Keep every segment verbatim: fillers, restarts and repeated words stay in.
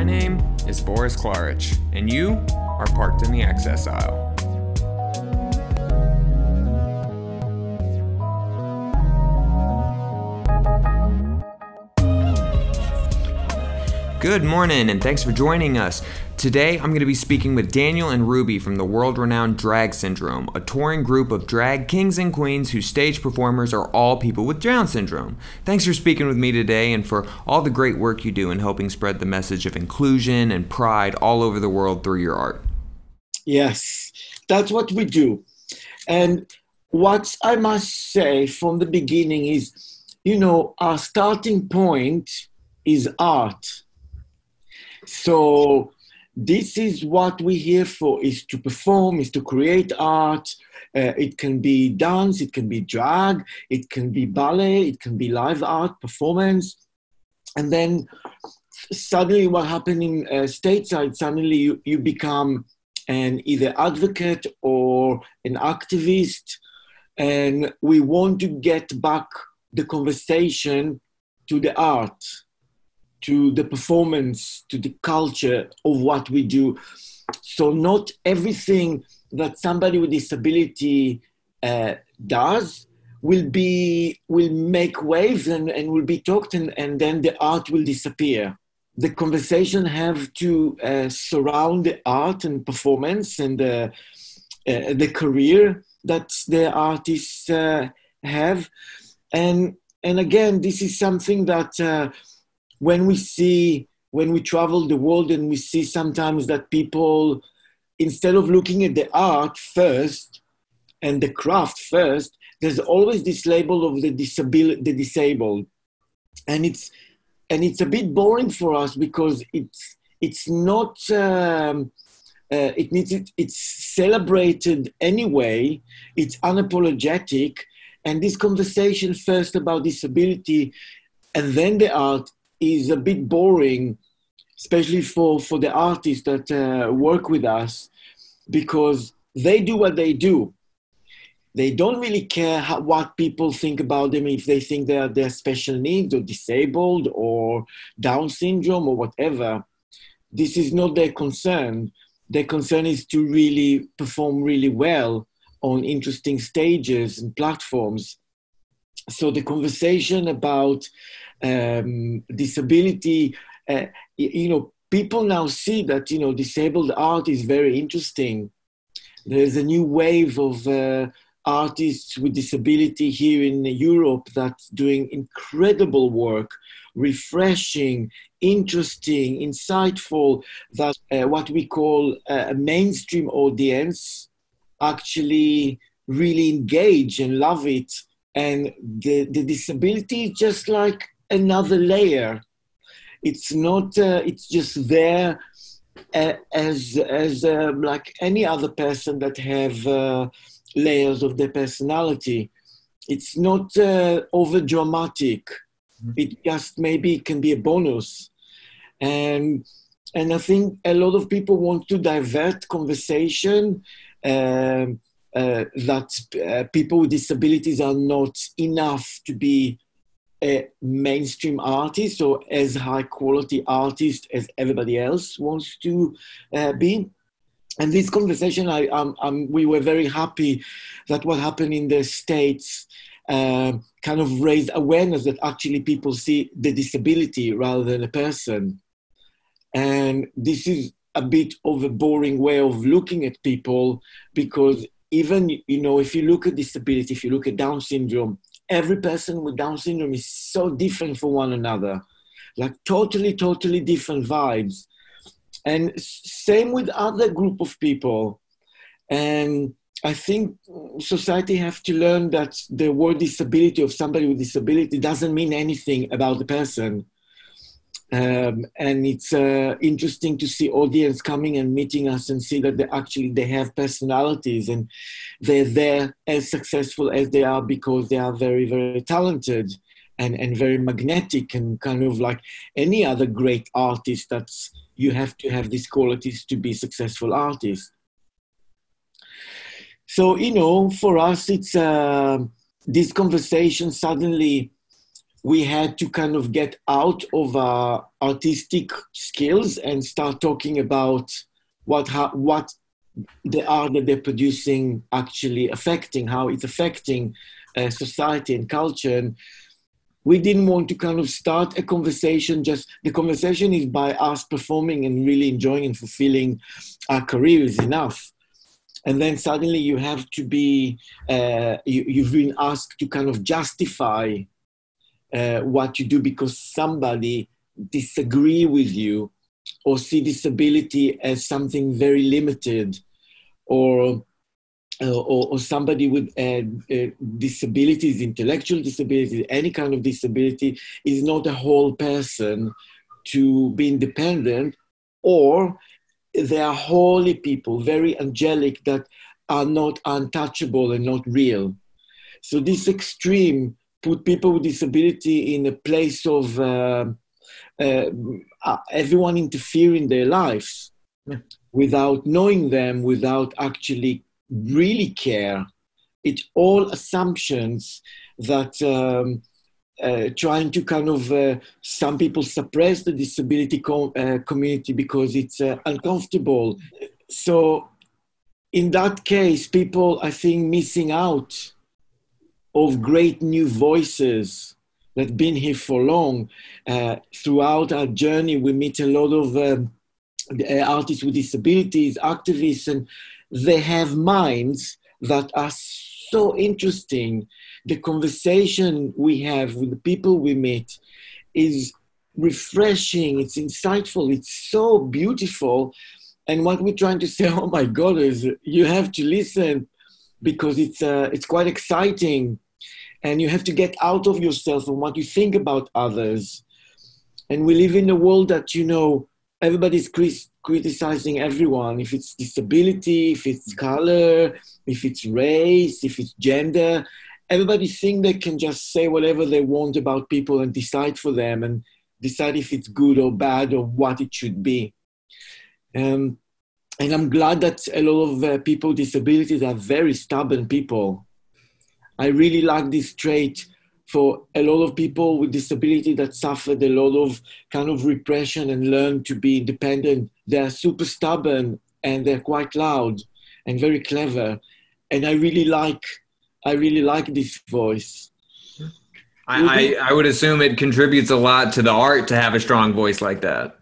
My name is Boris Klaric, and you are parked in the access aisle. Good morning, and thanks for joining us. Today, I'm going to be speaking with Daniel and Ruby from the world-renowned Drag Syndrome, a touring group of drag kings and queens whose stage performers are all people with Down Syndrome. Thanks for speaking with me today and for all the great work you do in helping spread the message of inclusion and pride all over the world through your art. Yes, that's what we do. And what I must say from the beginning is, you know, our starting point is art. So this is what we're here for, is to perform, is to create art. Uh, it can be dance, it can be drag, it can be ballet, it can be live art, performance. And then suddenly what happened in uh, stateside, suddenly you, you become an either advocate or an activist. And we want to get back the conversation to the art, to the performance, to the culture of what we do. So not everything that somebody with disability uh, does will be will make waves and, and will be talked, and, and then the art will disappear. The conversation have to uh, surround the art and performance and uh, uh, the career that the artists uh, have. And, and again, this is something that... Uh, When we see, when we travel the world and we see sometimes that people, instead of looking at the art first and the craft first, there's always this label of the disabil- the disabled. And it's and it's a bit boring for us because it's it's not, um, uh, it needs it, it's celebrated anyway, it's unapologetic. And this conversation first about disability and then the art is a bit boring, especially for, for the artists that uh, work with us, because they do what they do. They don't really care how, what people think about them, if they think they are their special needs or disabled or Down syndrome or whatever. This is not their concern. Their concern is to really perform really well on interesting stages and platforms. So the conversation about um, disability, uh, you know, people now see that, you know, disabled art is very interesting. There's a new wave of uh, artists with disability here in Europe that's doing incredible work, refreshing, interesting, insightful, that uh, what we call a mainstream audience actually really engage and love it. And the, the disability is just like another layer. It's not, uh, it's just there uh, as as uh, like any other person that have uh, layers of their personality. It's not uh, over dramatic. Mm-hmm. It just maybe can be a bonus. And, and I think a lot of people want to divert conversation uh, Uh, that uh, people with disabilities are not enough to be a mainstream artist or as high quality artist as everybody else wants to uh, be. And this conversation, I, um, um, we were very happy that what happened in the States uh, kind of raised awareness that actually people see the disability rather than a person. And this is a bit of a boring way of looking at people, because even, you know, if you look at disability, if you look at Down syndrome, every person with Down syndrome is so different from one another, like totally, totally different vibes. And same with other group of people. And I think society have to learn that the word disability of somebody with disability doesn't mean anything about the person. Um, and it's uh, interesting to see audience coming and meeting us and see that they actually they have personalities and they're there as successful as they are because they are very, very talented and, and very magnetic and kind of like any other great artist. That's, you have to have these qualities to be successful artists. So, you know, for us, it's uh, this conversation suddenly we had to kind of get out of our artistic skills and start talking about what how, what the art that they're producing actually affecting, how it's affecting uh, society and culture. And we didn't want to kind of start a conversation, just the conversation is by us performing and really enjoying and fulfilling our career is enough. And then suddenly you have to be, uh, you, you've been asked to kind of justify uh, what you do because somebody disagree with you or see disability as something very limited, or uh, or, or somebody with uh, uh, disabilities, intellectual disabilities, any kind of disability is not a whole person to be independent, or they are holy people, very angelic, that are not untouchable and not real. So this extreme put people with disability in a place of uh, uh, everyone interfering in their lives yeah. without knowing them, without actually really care. It's all assumptions that um, Uh, trying to kind of, uh, some people suppress the disability com- uh, community because it's uh, uncomfortable. So in that case, people, I think, missing out of great new voices that have been here for long. Uh, throughout our journey, we meet a lot of um, artists with disabilities, activists, and they have minds that are so interesting. The conversation we have with the people we meet is refreshing, it's insightful, it's so beautiful. And what we're trying to say, oh my God, is you have to listen because it's uh, it's quite exciting, and you have to get out of yourself and what you think about others. And we live in a world that, you know, everybody's cris- criticizing everyone, if it's disability, if it's color, if it's race, if it's gender. Everybody think they can just say whatever they want about people and decide for them and decide if it's good or bad or what it should be. Um, and I'm glad that a lot of uh, people with disabilities are very stubborn people. I really like this trait for a lot of people with disability that suffered a lot of kind of repression and learned to be independent. They're super stubborn and they're quite loud and very clever. And I really like I really like this voice. I, I, I would assume it contributes a lot to the art to have a strong voice like that.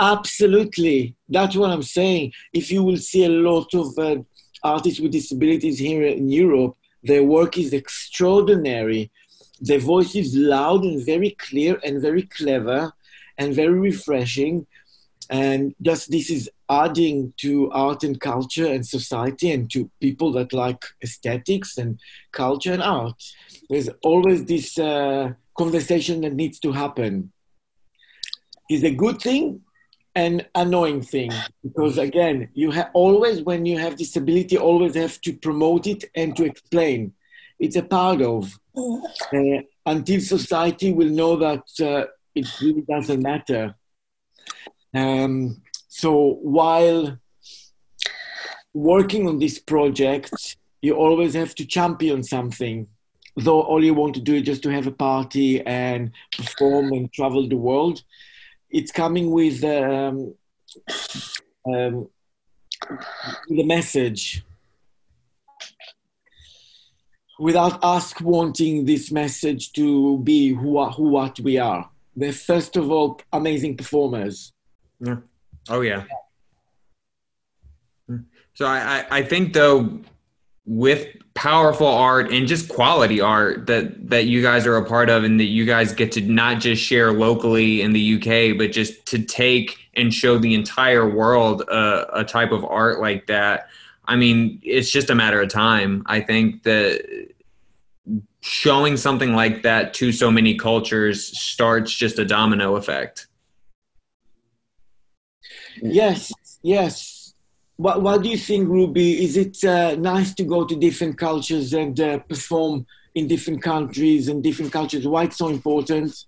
Absolutely. That's what I'm saying. If you will see a lot of uh, artists with disabilities here in Europe, their work is extraordinary. Their voice is loud and very clear and very clever and very refreshing. And just this is adding to art and culture and society and to people that like aesthetics and culture and art. There's always this uh, conversation that needs to happen. It's a good thing and annoying thing because, again, you ha- always, when you have disability, always have to promote it and to explain. It's a part of uh, until society will know that uh, it really doesn't matter. Um, so while working on this project, you always have to champion something, though all you want to do is just to have a party and perform and travel the world. It's coming with um, um, the message. Without us wanting this message to be who, who what we are. They're, first of all, amazing performers. Yeah. Oh yeah. So I, I think though, with powerful art and just quality art that, that you guys are a part of and that you guys get to not just share locally in the U K, but just to take and show the entire world a, a type of art like that. I mean, it's just a matter of time. I think that showing something like that to so many cultures starts just a domino effect. Yes, yes. What, what do you think, Ruby? Is it uh, nice to go to different cultures and uh, perform in different countries and different cultures? Why it's so important?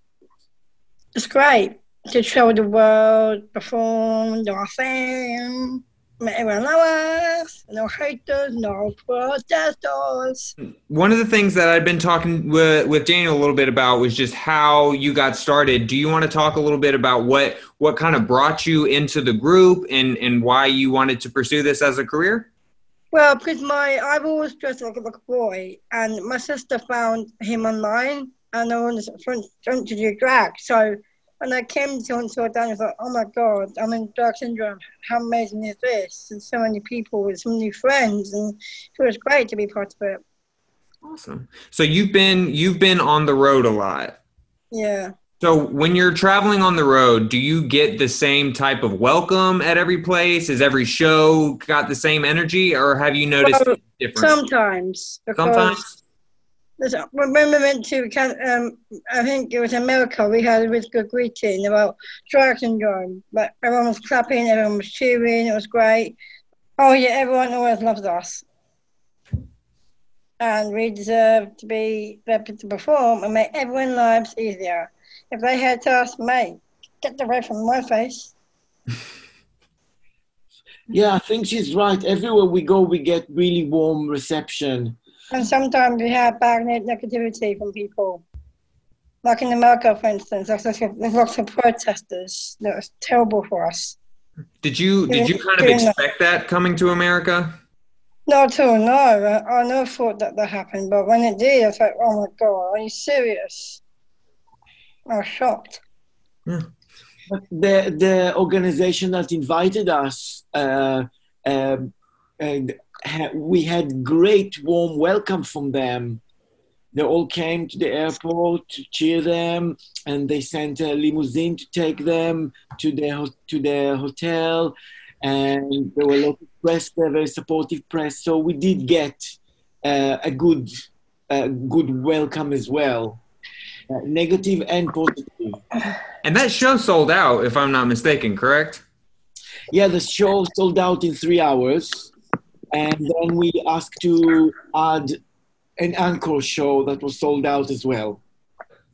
It's great to show the world, perform, do our thing. allowers, no haters, no protesters. One of the things that I've been talking with, with Daniel a little bit about was just how you got started. Do you want to talk a little bit about what, what kind of brought you into the group and, and why you wanted to pursue this as a career? Well, because my, I've always dressed like a, like a boy, and my sister found him online, and I wanted to do drag. So when I came to and saw Daniel, I was like, oh my God, I'm in Down Syndrome. How amazing is this? And so many people with so many friends, and it was great to be part of it. Awesome. So you've been, you've been on the road a lot. Yeah. So when you're traveling on the road, do you get the same type of welcome at every place? Is every show got the same energy, or have you noticed well, different? Sometimes. Sometimes? When we went to, um, I think it was America, we had a really good greeting about Down Syndrome. Like, everyone was clapping, everyone was cheering, it was great. Oh yeah, everyone always loves us. And we deserve to be there to perform and make everyone's lives easier. If they had to ask me, get away from my face. Yeah, I think she's right. Everywhere we go, we get really warm reception. And sometimes we have bad negativity from people. Like in America, for instance, there's lots of, there's lots of protesters. That was terrible for us. Did you, did you kind of expect that coming to America? Not at all, no. I, I never thought that that happened, but when it did, I was like, oh my God, are you serious? I was shocked. Yeah. But the the organization that invited us, uh, uh, and ha- we had great warm welcome from them. They all came to the airport to cheer them, and they sent a limousine to take them to their ho- to their hotel. And there were a lot of press, very supportive press. So we did get uh, a good uh, good welcome as well. Uh, negative and positive. And that show sold out, if I'm not mistaken, correct? Yeah, the show sold out in three hours. And then we asked to add an encore show that was sold out as well.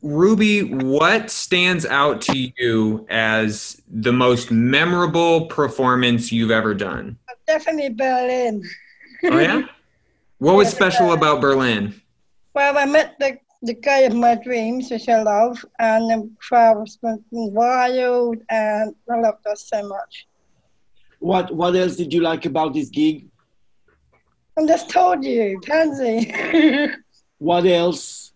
Ruby, what stands out to you as the most memorable performance you've ever done? Definitely Berlin. Oh, yeah? What was special about Berlin? Well, I met the The guy of my dreams, which I love, and the crowd was wild, and I loved that so much. What What else did you like about this gig? I just told you, Pansy. What else?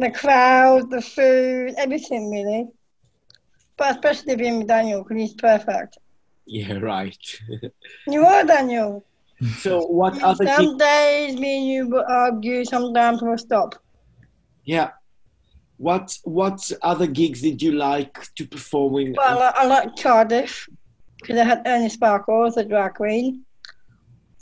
The crowd, the food, everything really. But especially being with Daniel, because he's perfect. Yeah, right. You are Daniel. So what and other? Some gig- days me and you will argue. Sometimes we'll stop. Yeah. What what other gigs did you like to perform in? Well, I, I liked Cardiff because I had Ernie Sparkle as a drag queen.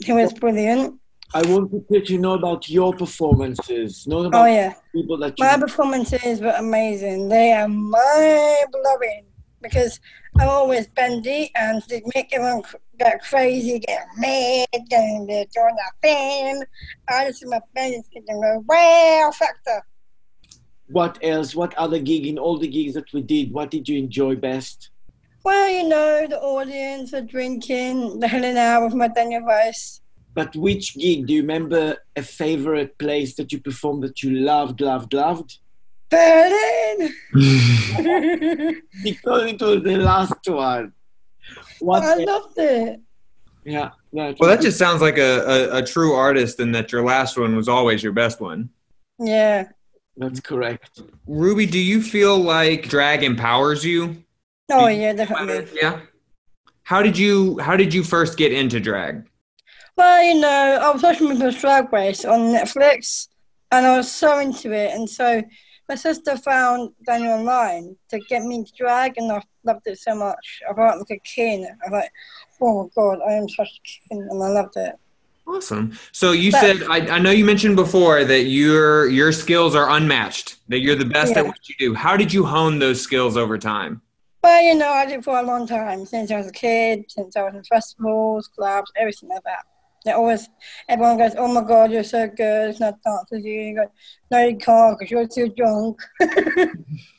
He was brilliant. I wanted you to know about your performances, not about oh, yeah. people that you... My performances were amazing. They are mind-blowing because I'm always bendy and they make everyone get crazy, get mad, getting their joint up in. I just see my friends getting a wow factor. What else? What other gig in all the gigs that we did? What did you enjoy best? Well, you know, the audience, the drinking, the hanging out with my Daniel voice. But which gig? Do you remember a favorite place that you performed that you loved, loved, loved? Berlin! Because it was the last one. What I else? Loved it. Yeah. Well, that just sounds like a, a, a true artist, and that your last one was always your best one. Yeah. That's correct. Ruby, do you feel like drag empowers you? Oh yeah, definitely. Yeah. How did you How did you first get into drag? Well, you know, I was watching the Drag Race on Netflix, and I was so into it. And so my sister found Daniel online to get me into drag, and I loved it so much. I felt like a king. I was like, oh my God, I am such a king, and I loved it. Awesome. So you but, said, I, I know you mentioned before that your your skills are unmatched, that you're the best yeah. at what you do. How did you hone those skills over time? Well, you know, I did for a long time, since I was a kid, since I was in festivals, clubs, everything like that. They always, everyone goes, oh my God, you're so good. It's not dance with you. And you go, no, you can't because you're too drunk.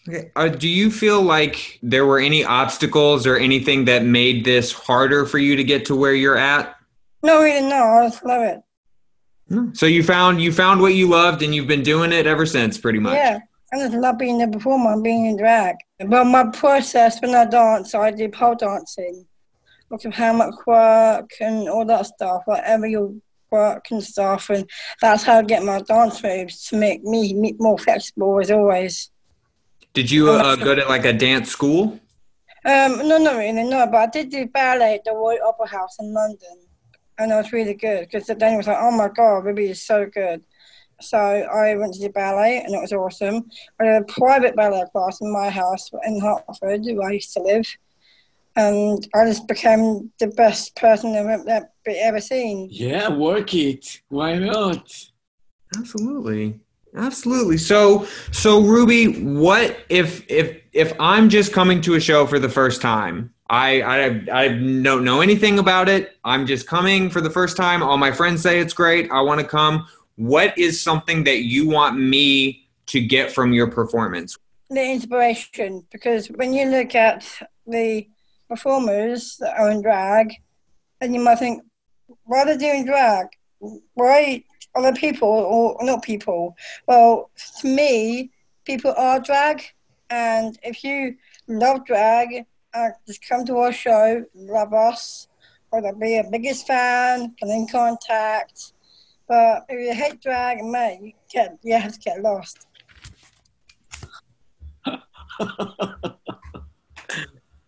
Okay. Uh, do you feel like there were any obstacles or anything that made this harder for you to get to where you're at? No, really, no. I just love it. So you found you found what you loved, and you've been doing it ever since, pretty much. Yeah, I just love being a performer, being in drag. But my process when I dance, I do pole dancing. Lots of hammock work and all that stuff, like aerial work and stuff, and that's how I get my dance moves to make me more flexible, as always. Did you uh, go to, like, a dance school? Um, no, not really, no, but I did do ballet at the Royal Opera House in London. And that was really good, because Daniel was like, oh my God, Ruby is so good. So I went to the ballet, and it was awesome. I did a private ballet class in my house in Hartford, where I used to live. And I just became the best person I've ever seen. Yeah, work it. Why not? Absolutely. Absolutely. So, so Ruby, what if, if, if I'm just coming to a show for the first time? I, I I don't know anything about it. I'm just coming for the first time. All my friends say it's great. I want to come. What is something that you want me to get from your performance? The inspiration, because when you look at the performers that are in drag, and you might think, why are they doing drag? Why are they people or not people? Well, to me, people are drag. And if you love drag, Uh, just come to our show, love us, whether be your biggest fan, come in contact. But if you hate drag, mate, you, get, you have to get lost.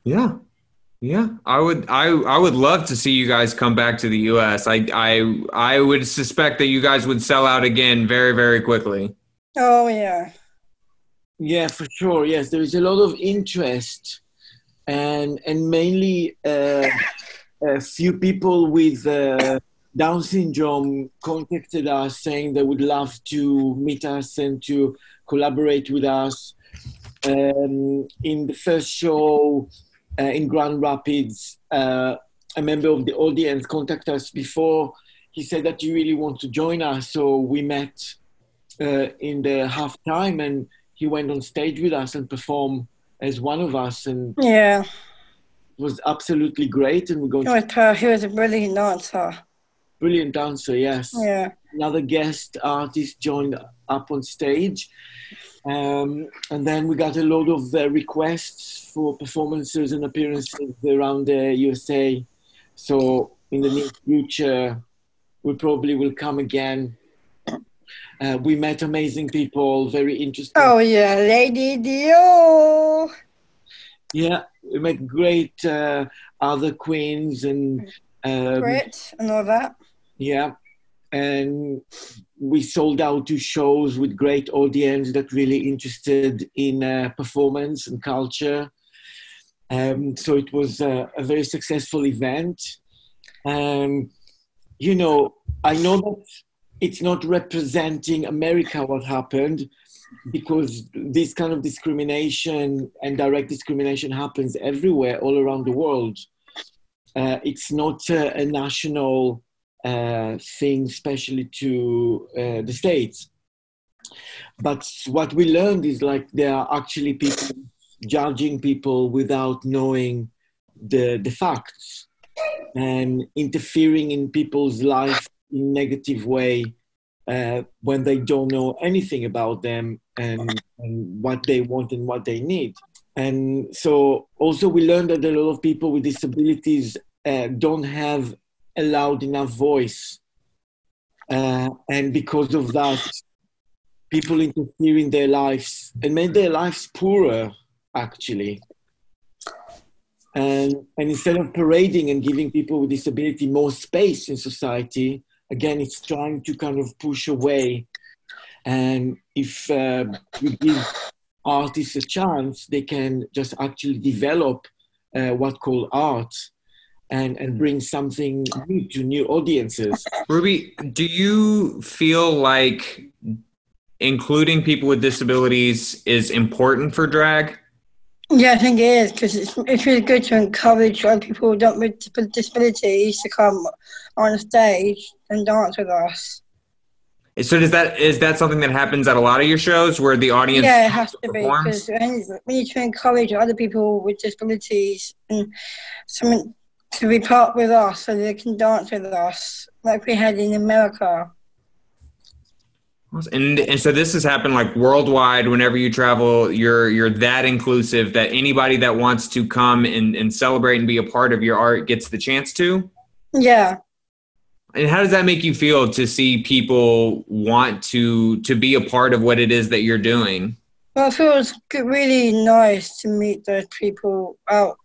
Yeah, yeah. I would, I, I would love to see you guys come back to the U S. I, I, I would suspect that you guys would sell out again very, very quickly. Oh yeah. Yeah, for sure. Yes, there is a lot of interest. And and mainly uh, a few people with uh, Down syndrome contacted us saying they would love to meet us and to collaborate with us. Um, in the first show uh, in Grand Rapids, uh, a member of the audience contacted us before. He said that you really want to join us. So we met uh, in the halftime, and he went on stage with us and performed as one of us, and yeah, it was absolutely great. And we're going. It was to- he was a brilliant dancer. Brilliant dancer, yes. Yeah. Another guest artist joined up on stage, um, and then we got a lot of uh, requests for performances and appearances around the U S A. So in the near future, we probably will come again. Uh, we met amazing people, very interesting. Oh, yeah, Lady Dio. Yeah, we met great uh, other queens and... Um, Brit and all that. Yeah, and we sold out two shows with great audience that really interested in uh, performance and culture. Um, so it was uh, a very successful event. Um, you know, I know that... It's not representing America what happened, because this kind of discrimination and direct discrimination happens everywhere, all around the world. Uh, it's not uh, a national uh, thing, especially to uh, the States. But what we learned is like there are actually people judging people without knowing the, the facts and interfering in people's life in negative way uh, when they don't know anything about them and, and what they want and what they need. And so also we learned that a lot of people with disabilities uh, don't have a loud enough voice. Uh, and because of that, people interfere in their lives and make their lives poorer, actually. And, and instead of parading and giving people with disability more space in society, again, it's trying to kind of push away. And if uh, we give artists a chance, they can just actually develop uh, what called art and, and bring something new to new audiences. Ruby, do you feel like including people with disabilities is important for drag? Yeah, I think it is, because it's, it's really good to encourage young people with disabilities to come on stage and dance with us. So does that, is that something that happens at a lot of your shows where the audience Yeah, it has to performs? Be, because we need to encourage other people with disabilities and someone to be part with us so they can dance with us, like we had in America. And and so this has happened like worldwide. Whenever you travel, you're you're that inclusive that anybody that wants to come and, and celebrate and be a part of your art gets the chance to? Yeah. And how does that make you feel to see people want to to be a part of what it is that you're doing? Well, it feels really nice to meet those people out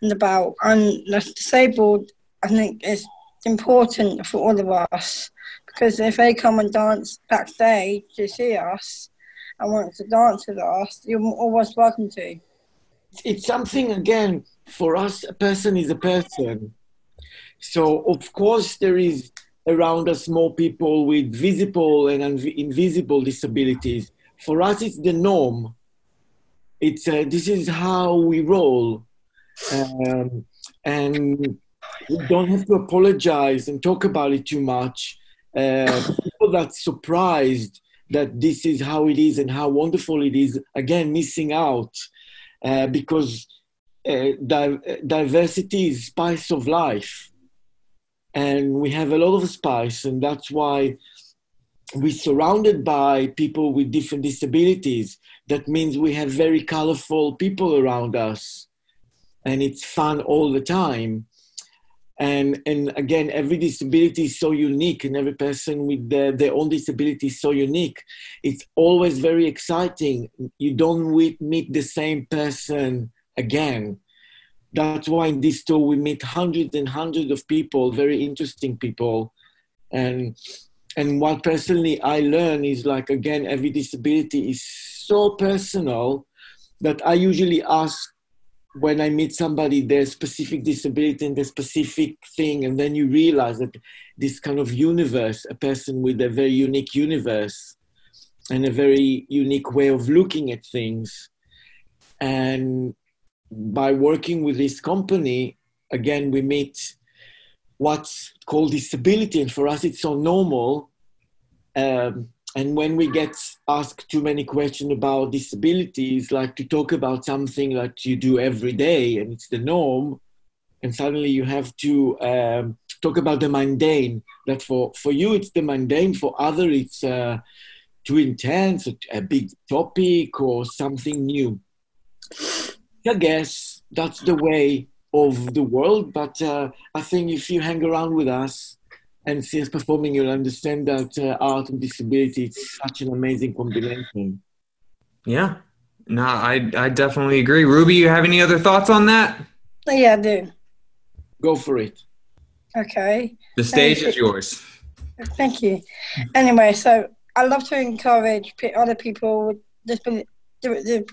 and about. And the disabled, I think, is important for all of us. Because if they come and dance backstage to see us and want to dance with us, you're always welcome to. It's something, again, for us, a person is a person. So, of course, there is around us more people with visible and un- invisible disabilities. For us, it's the norm. It's uh, this is how we roll. Um, and we don't have to apologize and talk about it too much. Uh, people that's surprised that this is how it is and how wonderful it is, again, missing out uh, because uh, di- diversity is spice of life. And we have a lot of spice, and that's why we're surrounded by people with different disabilities. That means we have very colorful people around us, and it's fun all the time. And and again, every disability is so unique, and every person with their, their own disability is so unique. It's always very exciting. You don't meet the same person again. That's why in this tour we meet hundreds and hundreds of people, very interesting people. And and what personally I learn is, like, again, every disability is so personal that I usually ask, when I meet somebody, their specific disability and their specific thing, and then you realize that this kind of universe, a person with a very unique universe and a very unique way of looking at things. And by working with this company, again, we meet what's called disability, and for us it's so normal. Um, And when we get asked too many questions about disabilities, like to talk about something that you do every day and it's the norm, and suddenly you have to um, talk about the mundane, that for, for you it's the mundane, for others it's uh, too intense, a big topic or something new. I guess that's the way of the world, but uh, I think if you hang around with us, and see us performing, you'll understand that uh, art and disability is such an amazing combination. Yeah. No, I I definitely agree. Ruby, you have any other thoughts on that? Yeah, I do. Go for it. Okay. The stage um, is yours. Thank you. Anyway, so I love to encourage other people with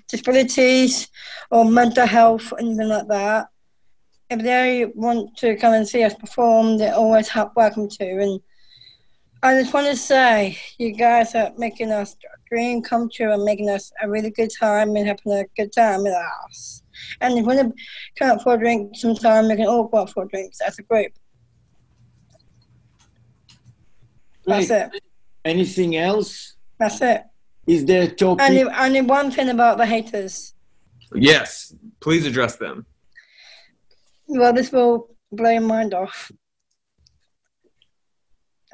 disabilities or mental health or anything like that. If they want to come and see us perform, they're always welcome to. And I just want to say, you guys are making us a dream come true and making us a really good time and having a good time with us. And if you want to come out for a drink sometime, we can all go out for drinks as a group. That's Wait, it. Anything else? That's it. Is there a topic? Only, only one thing about the haters. Yes, please address them. Well, this will blow your mind off.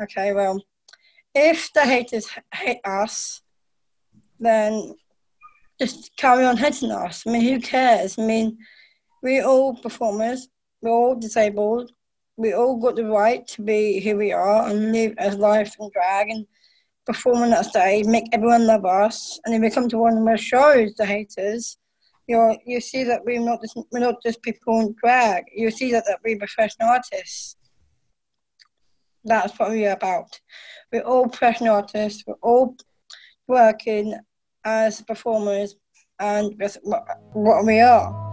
Okay, well, if the haters hate us, then just carry on hating us. I mean, who cares? I mean, we're all performers, we're all disabled, we all got the right to be who we are and live as life and drag and perform on that stage, make everyone love us. And if we come to one of our shows, the haters, You're, you see that we're not just, we're not just people in drag. You see that, that we're professional artists. That's what we're about. We're all professional artists. We're all working as performers, and that's what, what we are.